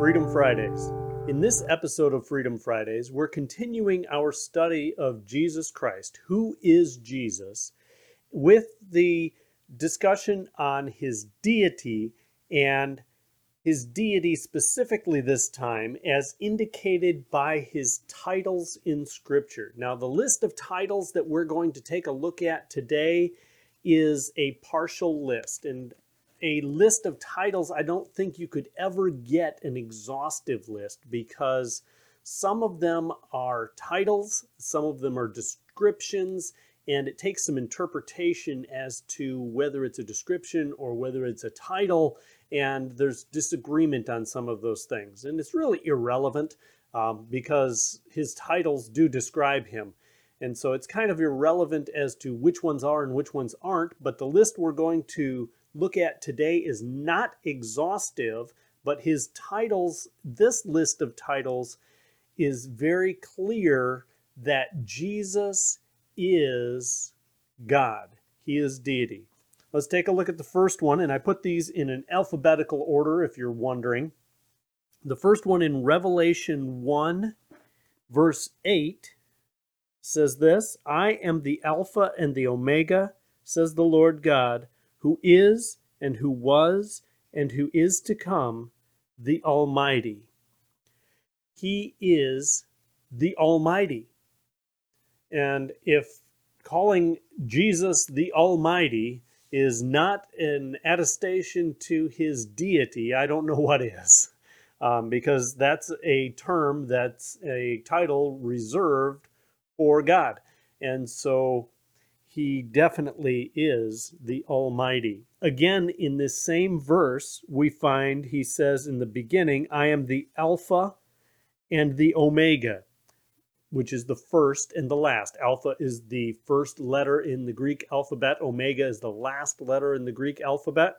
Freedom Fridays. In this episode of Freedom Fridays, we're continuing our study of Jesus Christ, who is Jesus, with the discussion on his deity, and his deity specifically this time as indicated by his titles in Scripture. Now, the list of titles that we're going to take a look at today is a partial list, and a list of titles, I don't think you could ever get an exhaustive list, because some of them are titles, some of them are descriptions, and it takes some interpretation as to whether it's a description or whether it's a title, and there's disagreement on some of those things. And it's really irrelevant because his titles do describe him. And so it's kind of irrelevant as to which ones are and which ones aren't, but the list we're going to look at today is not exhaustive, but his titles, this list of titles, is very clear that Jesus is God. He is deity. Let's take a look at the first one, and I put these in an alphabetical order if you're wondering. The first one in Revelation 1, verse 8, says this: "I am the Alpha and the Omega, says the Lord God, who is, and who was, and who is to come, the Almighty." He is the Almighty. And if calling Jesus the Almighty is not an attestation to his deity, I don't know what is. Because that's a term, that's a title reserved for God. And so he definitely is the Almighty. Again, in this same verse, we find he says in the beginning, "I am the Alpha and the Omega," which is the first and the last. Alpha is the first letter in the Greek alphabet. Omega is the last letter in the Greek alphabet.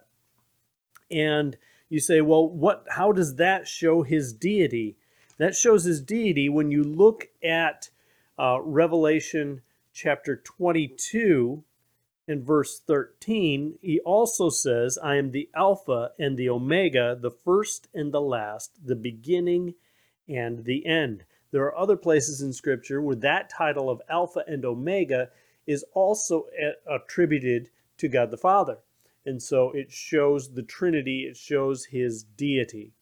And you say, well, how does that show his deity? That shows his deity when you look at Revelation chapter 22 and verse 13, he also says, "I am the Alpha and the Omega, the first and the last, the beginning and the end." There are other places in Scripture where that title of Alpha and Omega is also attributed to God the Father. And so it shows the Trinity, it shows his deity.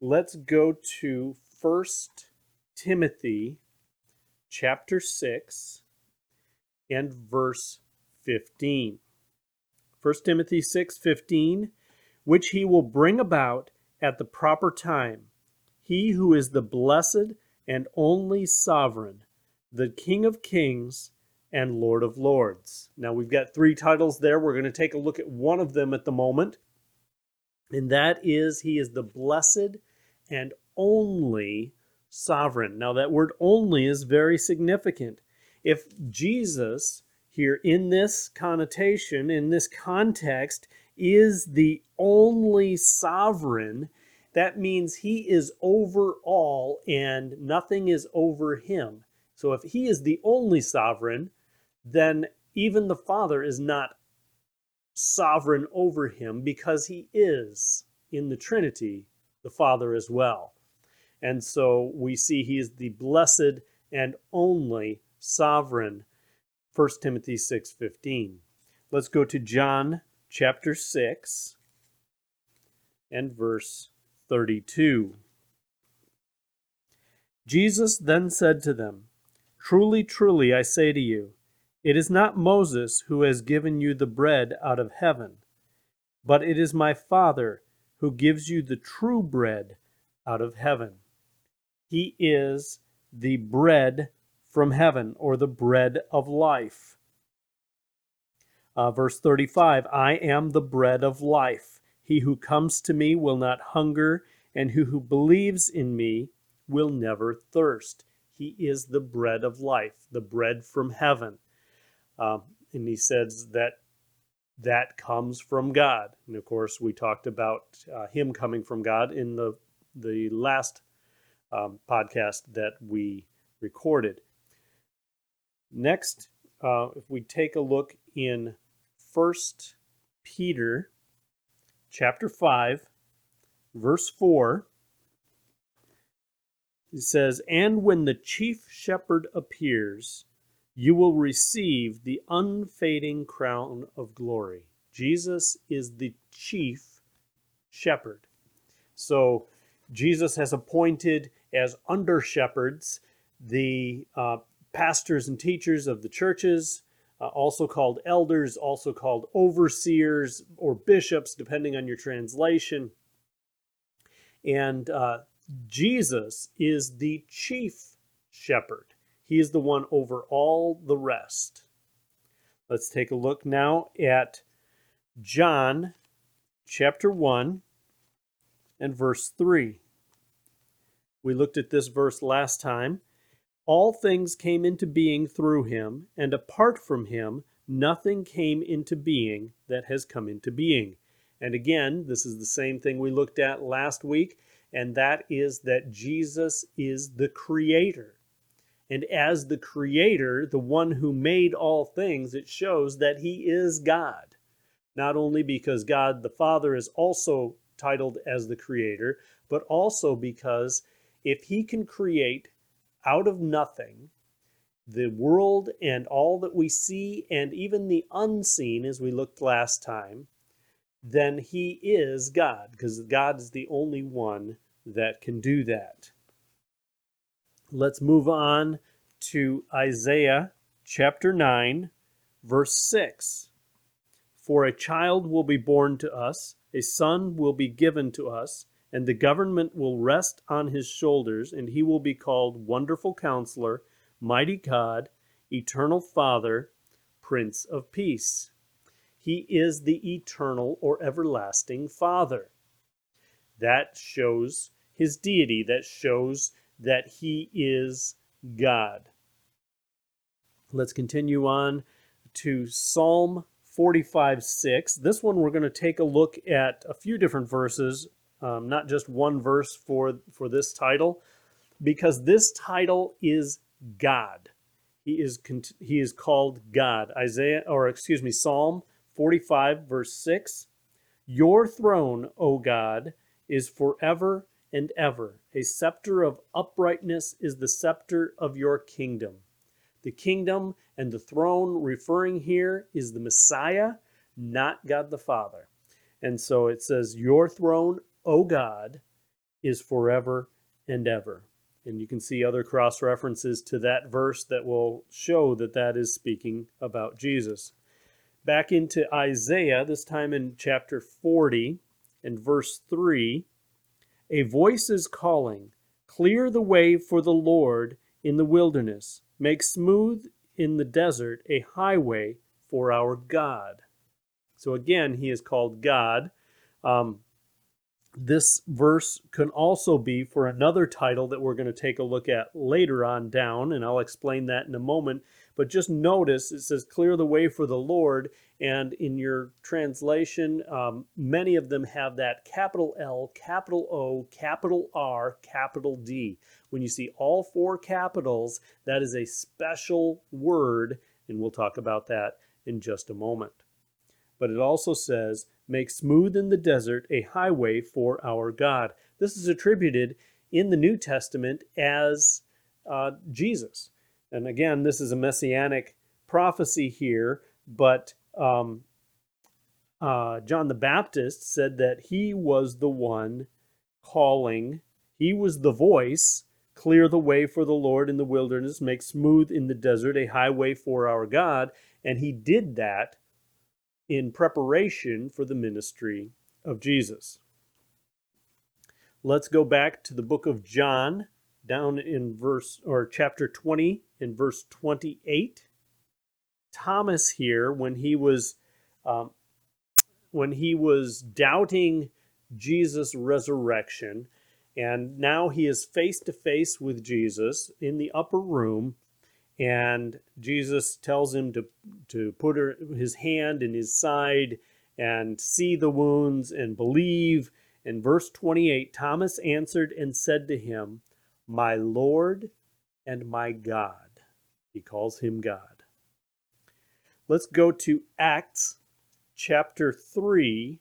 Let's go to 1 Timothy chapter 6. And verse 15. 1 Timothy 6:15, "Which he will bring about at the proper time, he who is the blessed and only sovereign, the King of kings and Lord of lords." Now we've got three titles there. We're going to take a look at one of them at the moment. And that is, he is the blessed and only sovereign. Now that word "only" is very significant. If Jesus, here in this connotation, in this context, is the only sovereign, that means he is over all and nothing is over him. So if he is the only sovereign, then even the Father is not sovereign over him, because he is, in the Trinity, the Father as well. And so we see he is the blessed and only sovereign, 1 Timothy 6:15. Let's go to John chapter 6 and verse 32. "Jesus then said to them, 'Truly, truly, I say to you, it is not Moses who has given you the bread out of heaven, but it is my Father who gives you the true bread out of heaven.'" He is the bread from heaven, or the bread of life. Verse 35, "I am the bread of life. He who comes to me will not hunger, and who believes in me will never thirst." He is the bread of life, the bread from heaven. And he says that comes from God. And of course, we talked about him coming from God in the last podcast that we recorded. Next, if we take a look in 1 Peter chapter 5, verse 4, It says, "And when the chief shepherd appears, you will receive the unfading crown of glory." Jesus is the chief shepherd. So Jesus has appointed as under shepherds the pastors and teachers of the churches, also called elders, also called overseers or bishops, depending on your translation. And Jesus is the chief shepherd. He is the one over all the rest. Let's take a look now at John chapter 1 and verse 3. We looked at this verse last time. "All things came into being through him, and apart from him, nothing came into being that has come into being." And again, this is the same thing we looked at last week, and that is that Jesus is the creator. And as the creator, the one who made all things, it shows that he is God. Not only because God the Father is also titled as the creator, but also because if he can create out of nothing the world and all that we see and even the unseen, as we looked last time, then he is God, because God is the only one that can do that. Let's move on to Isaiah chapter 9, verse 6. "For a child will be born to us, a son will be given to us, and the government will rest on his shoulders, and he will be called Wonderful Counselor, Mighty God, Eternal Father, Prince of Peace." He is the eternal or everlasting Father. That shows his deity. That shows that he is God. Let's continue on to Psalm 45:6. This one we're going to take a look at a few different verses. Not just one verse for this title, because this title is God. He is called God. Psalm 45, verse 6. "Your throne, O God, is forever and ever. A scepter of uprightness is the scepter of your kingdom." The kingdom and the throne referring here is the Messiah, not God the Father. And so it says, "Your throne, O God, is forever and ever." And you can see other cross-references to that verse that will show that that is speaking about Jesus. Back into Isaiah, this time in chapter 40 and verse 3, "A voice is calling, clear the way for the Lord in the wilderness, make smooth in the desert a highway for our God." So again, he is called God. This verse can also be for another title that we're going to take a look at later on down, and I'll explain that in a moment. But just notice it says, "Clear the way for the Lord," and in your translation, many of them have that capital L, capital O, capital R, capital D. When you see all four capitals, that is a special word, and we'll talk about that in just a moment. But it also says, "Make smooth in the desert a highway for our God." This is attributed in the New Testament as Jesus. And again, this is a messianic prophecy here, but John the Baptist said that he was the one calling. He was the voice, "Clear the way for the Lord in the wilderness, make smooth in the desert a highway for our God." And he did that in preparation for the ministry of Jesus. Let's go back to the book of John, down in chapter 20 and verse 28. Thomas here, when he was doubting Jesus' resurrection, and now he is face to face with Jesus in the upper room. And Jesus tells him to put his hand in his side and see the wounds and believe. In verse 28, "Thomas answered and said to him, 'My Lord and my God.'" He calls him God. Let's go to Acts chapter 3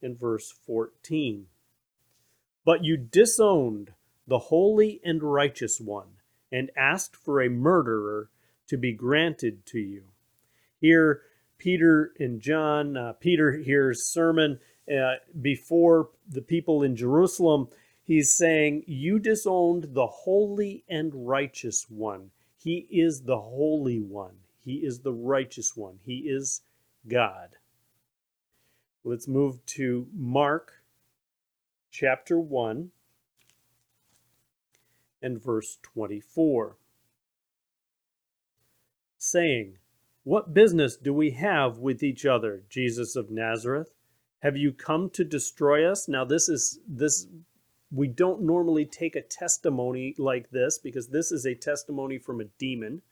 and verse 14. "But you disowned the Holy and Righteous One, and asked for a murderer to be granted to you." Here, Peter and John, Peter here's sermon before the people in Jerusalem. He's saying, you disowned the Holy and Righteous One. He is the Holy One. He is the Righteous One. He is God. Let's move to Mark chapter 1 and verse 24. Saying, "What business do we have with each other, Jesus of Nazareth? Have you come to destroy us?" Now this we don't normally take a testimony like this, because this is a testimony from a demon.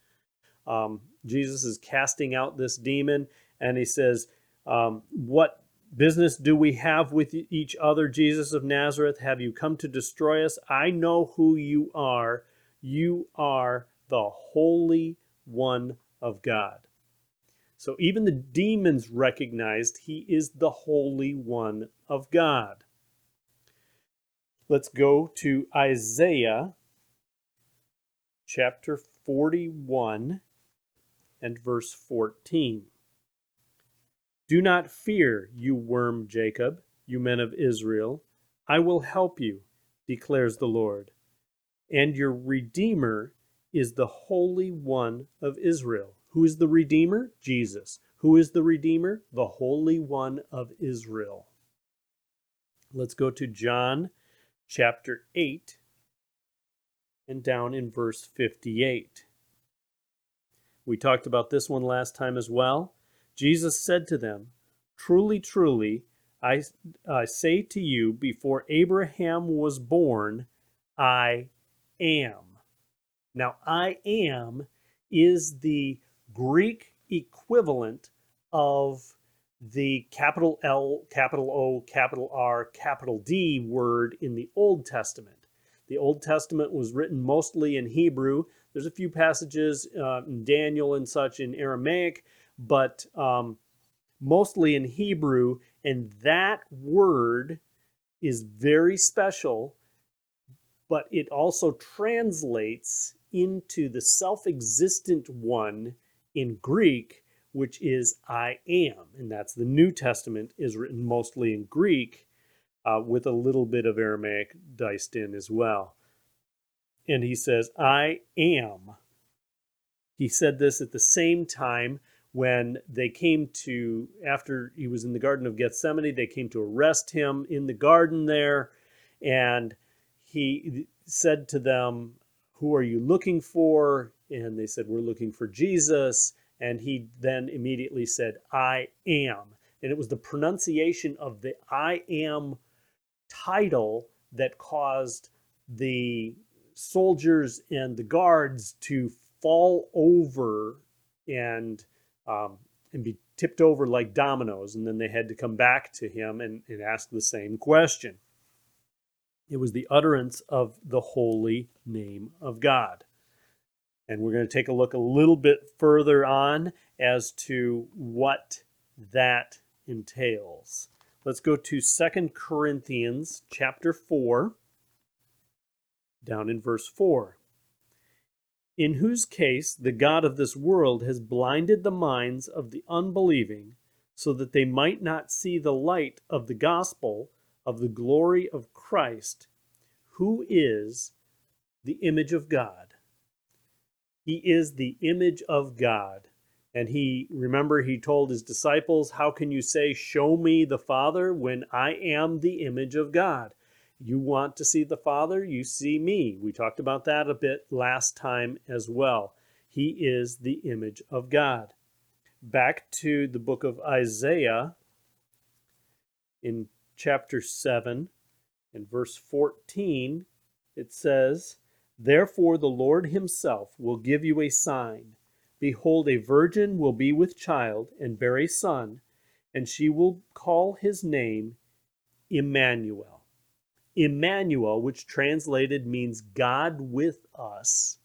Jesus is casting out this demon, and he says, "What business do we have with each other, Jesus of Nazareth? Have you come to destroy us? I know who you are. You are the Holy One of God." So even the demons recognized he is the Holy One of God. Let's go to Isaiah chapter 41 and verse 14. "Do not fear, you worm Jacob, you men of Israel. I will help you, declares the Lord. And your Redeemer is the Holy One of Israel." Who is the Redeemer? Jesus. Who is the Redeemer? The Holy One of Israel. Let's go to John chapter 8, and down in verse 58. We talked about this one last time as well. Jesus said to them, "Truly, truly, I say to you, before Abraham was born, I am." Now, "I am" is the Greek equivalent of the capital L, capital O, capital R, capital D word in the Old Testament. The Old Testament was written mostly in Hebrew. There's a few passages in Daniel and such in Aramaic, but mostly in Hebrew. And that word is very special, but it also translates into the self-existent one in Greek, which is "I am," and that's the New Testament, is written mostly in Greek with a little bit of Aramaic diced in as well. And he says, "I am." He said this at the same time when they came to, after he was in the Garden of Gethsemane, they came to arrest him in the garden there, and he said to them, "Who are you looking for?" And they said, "We're looking for Jesus." And he then immediately said, "I am." And it was the pronunciation of the "I am" title that caused the soldiers and the guards to fall over and be tipped over like dominoes. And then they had to come back to him and ask the same question. It was the utterance of the holy name of God. And we're going to take a look a little bit further on as to what that entails. Let's go to 2 Corinthians chapter 4, down in verse 4. "In whose case the God of this world has blinded the minds of the unbelieving, so that they might not see the light of the gospel of the glory of Christ, who is the image of God." He is the image of God. And he told his disciples, "How can you say, 'Show me the Father,' when I am the image of God?" You want to see the Father, you see me. We talked about that a bit last time as well. He is the image of God. Back to the book of Isaiah in chapter 7 and verse 14, it says, "Therefore the Lord himself will give you a sign. Behold, a virgin will be with child and bear a son, and she will call his name Emmanuel." Emmanuel, which translated means "God with us,"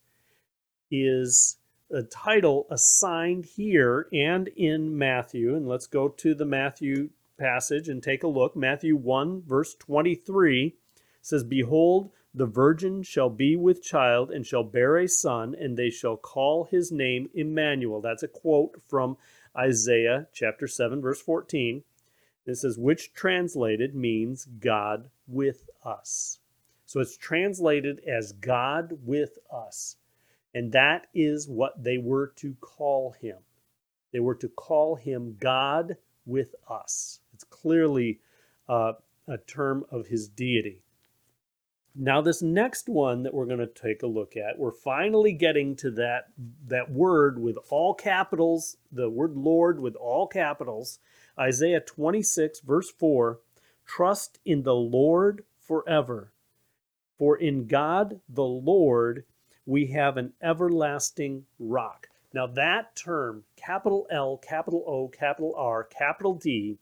is a title assigned here and in Matthew. And let's go to the Matthew passage and take a look. Matthew 1, verse 23 says, "Behold, The virgin shall be with child and shall bear a son, and they shall call his name Emmanuel. That's a quote from Isaiah chapter 7, verse 14. This is which translated means God with us. So it's translated as God with us. And that is what they were to call him. They were to call him God with us. It's clearly a term of his deity. Now this next one that we're going to take a look at, we're finally getting to that word with all capitals, the word Lord with all capitals. Isaiah 26 verse 4, trust in the Lord forever. For in God, the Lord, we have an everlasting rock. Now that term, capital L, capital O, capital R, capital D,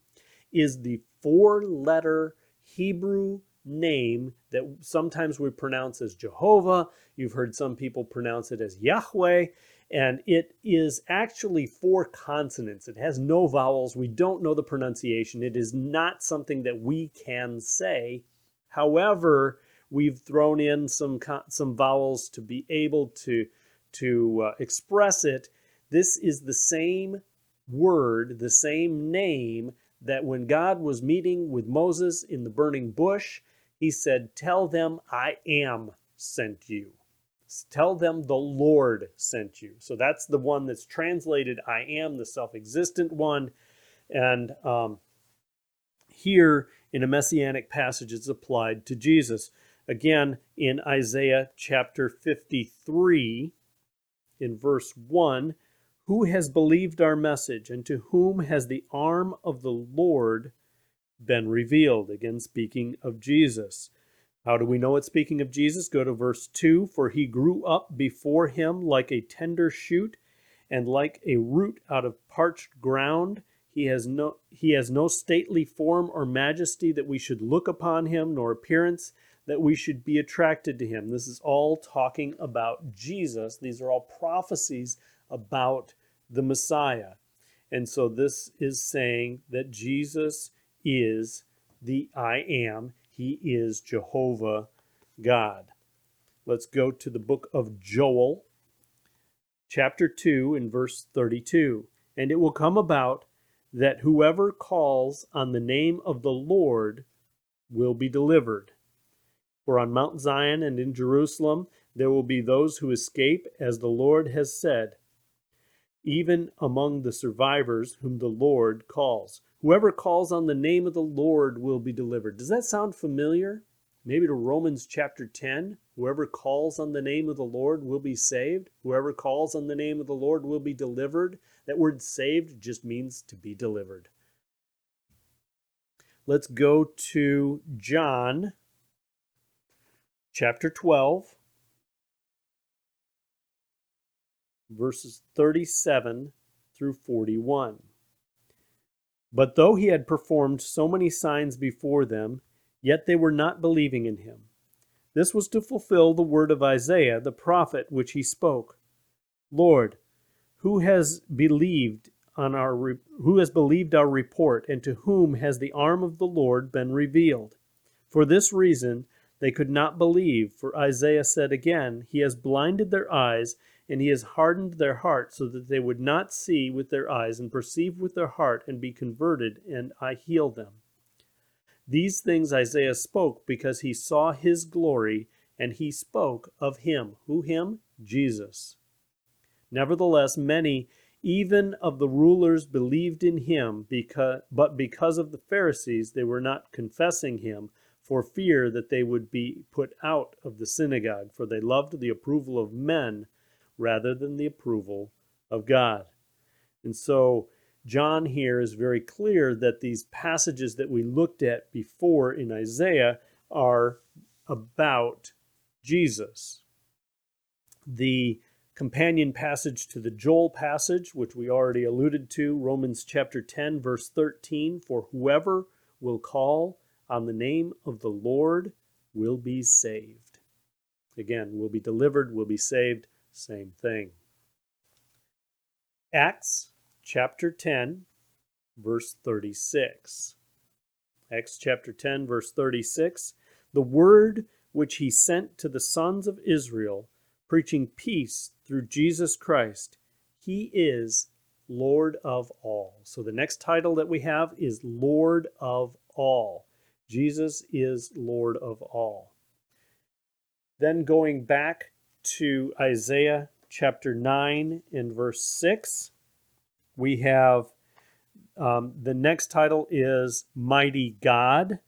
is the four-letter Hebrew name that sometimes we pronounce as Jehovah. You've heard some people pronounce it as Yahweh. And it is actually four consonants. It has no vowels. We don't know the pronunciation. It is not something that we can say. However, we've thrown in some vowels to be able to express it. This is the same word, the same name that when God was meeting with Moses in the burning bush, he said, "Tell them I am sent you. Tell them the Lord sent you." So that's the one that's translated I am, the self-existent one. And here in a messianic passage, it's applied to Jesus. Again, in Isaiah chapter 53, in verse 1, who has believed our message, and to whom has the arm of the Lord been revealed? Again, speaking of Jesus. How do we know it's speaking of Jesus? Go to verse 2. For he grew up before him like a tender shoot, and like a root out of parched ground. He has no stately form or majesty that we should look upon him, nor appearance that we should be attracted to him. This is all talking about Jesus. These are all prophecies about the Messiah. And so this is saying that Jesus is the I am. He is Jehovah God. Let's go to the book of Joel, chapter 2, and verse 32. And it will come about that whoever calls on the name of the Lord will be delivered. For on Mount Zion and in Jerusalem there will be those who escape, as the Lord has said, even among the survivors whom the Lord calls. Whoever calls on the name of the Lord will be delivered. Does that sound familiar? Maybe to Romans chapter 10. Whoever calls on the name of the Lord will be saved. Whoever calls on the name of the Lord will be delivered. That word saved just means to be delivered. Let's go to John chapter 12, verses 37 through 41. But though he had performed so many signs before them, yet they were not believing in him. This was to fulfill the word of Isaiah, the prophet, which he spoke. Lord, who has believed our report, and to whom has the arm of the Lord been revealed? For this reason they could not believe, for Isaiah said again, he has blinded their eyes, and he has hardened their heart, so that they would not see with their eyes and perceive with their heart and be converted, and I heal them. These things Isaiah spoke because he saw his glory, and he spoke of him. Who him? Jesus. Nevertheless, many, even of the rulers, believed in him, but because of the Pharisees they were not confessing him, for fear that they would be put out of the synagogue, for they loved the approval of men rather than the approval of God. And so John here is very clear that these passages that we looked at before in Isaiah are about Jesus. The companion passage to the Joel passage, which we already alluded to, Romans chapter 10, verse 13, for whoever will call on the name of the Lord will be saved. Again, will be delivered, will be saved. Same thing. Acts chapter 10, verse 36. Acts chapter 10, verse 36. The word which he sent to the sons of Israel, preaching peace through Jesus Christ. He is Lord of all. So the next title that we have is Lord of all. Jesus is Lord of all. Then going back to Isaiah chapter 9 and verse 6, we have the next title is Mighty God,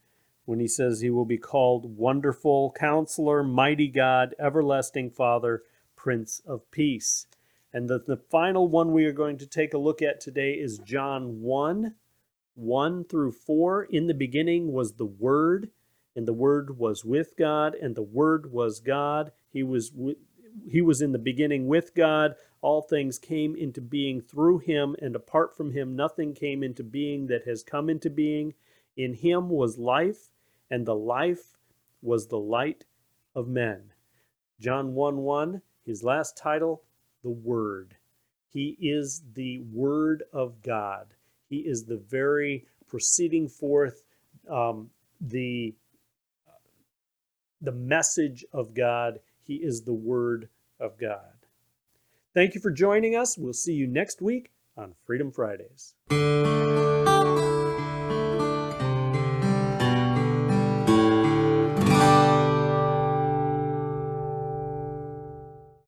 when he says he will be called Wonderful Counselor, Mighty God, Everlasting Father, Prince of Peace. And the final one we are going to take a look at today is John 1:1 through 4. In the beginning was the Word, and the Word was with God, and the Word was God. He was in the beginning with God. All things came into being through him, and apart from him nothing came into being that has come into being. In him was life, and the life was the light of men. John 1:1, his last title, the Word. He is the Word of God. He is the very proceeding forth, the message of God. He is the Word of God. Thank you for joining us. We'll see you next week on Freedom Fridays.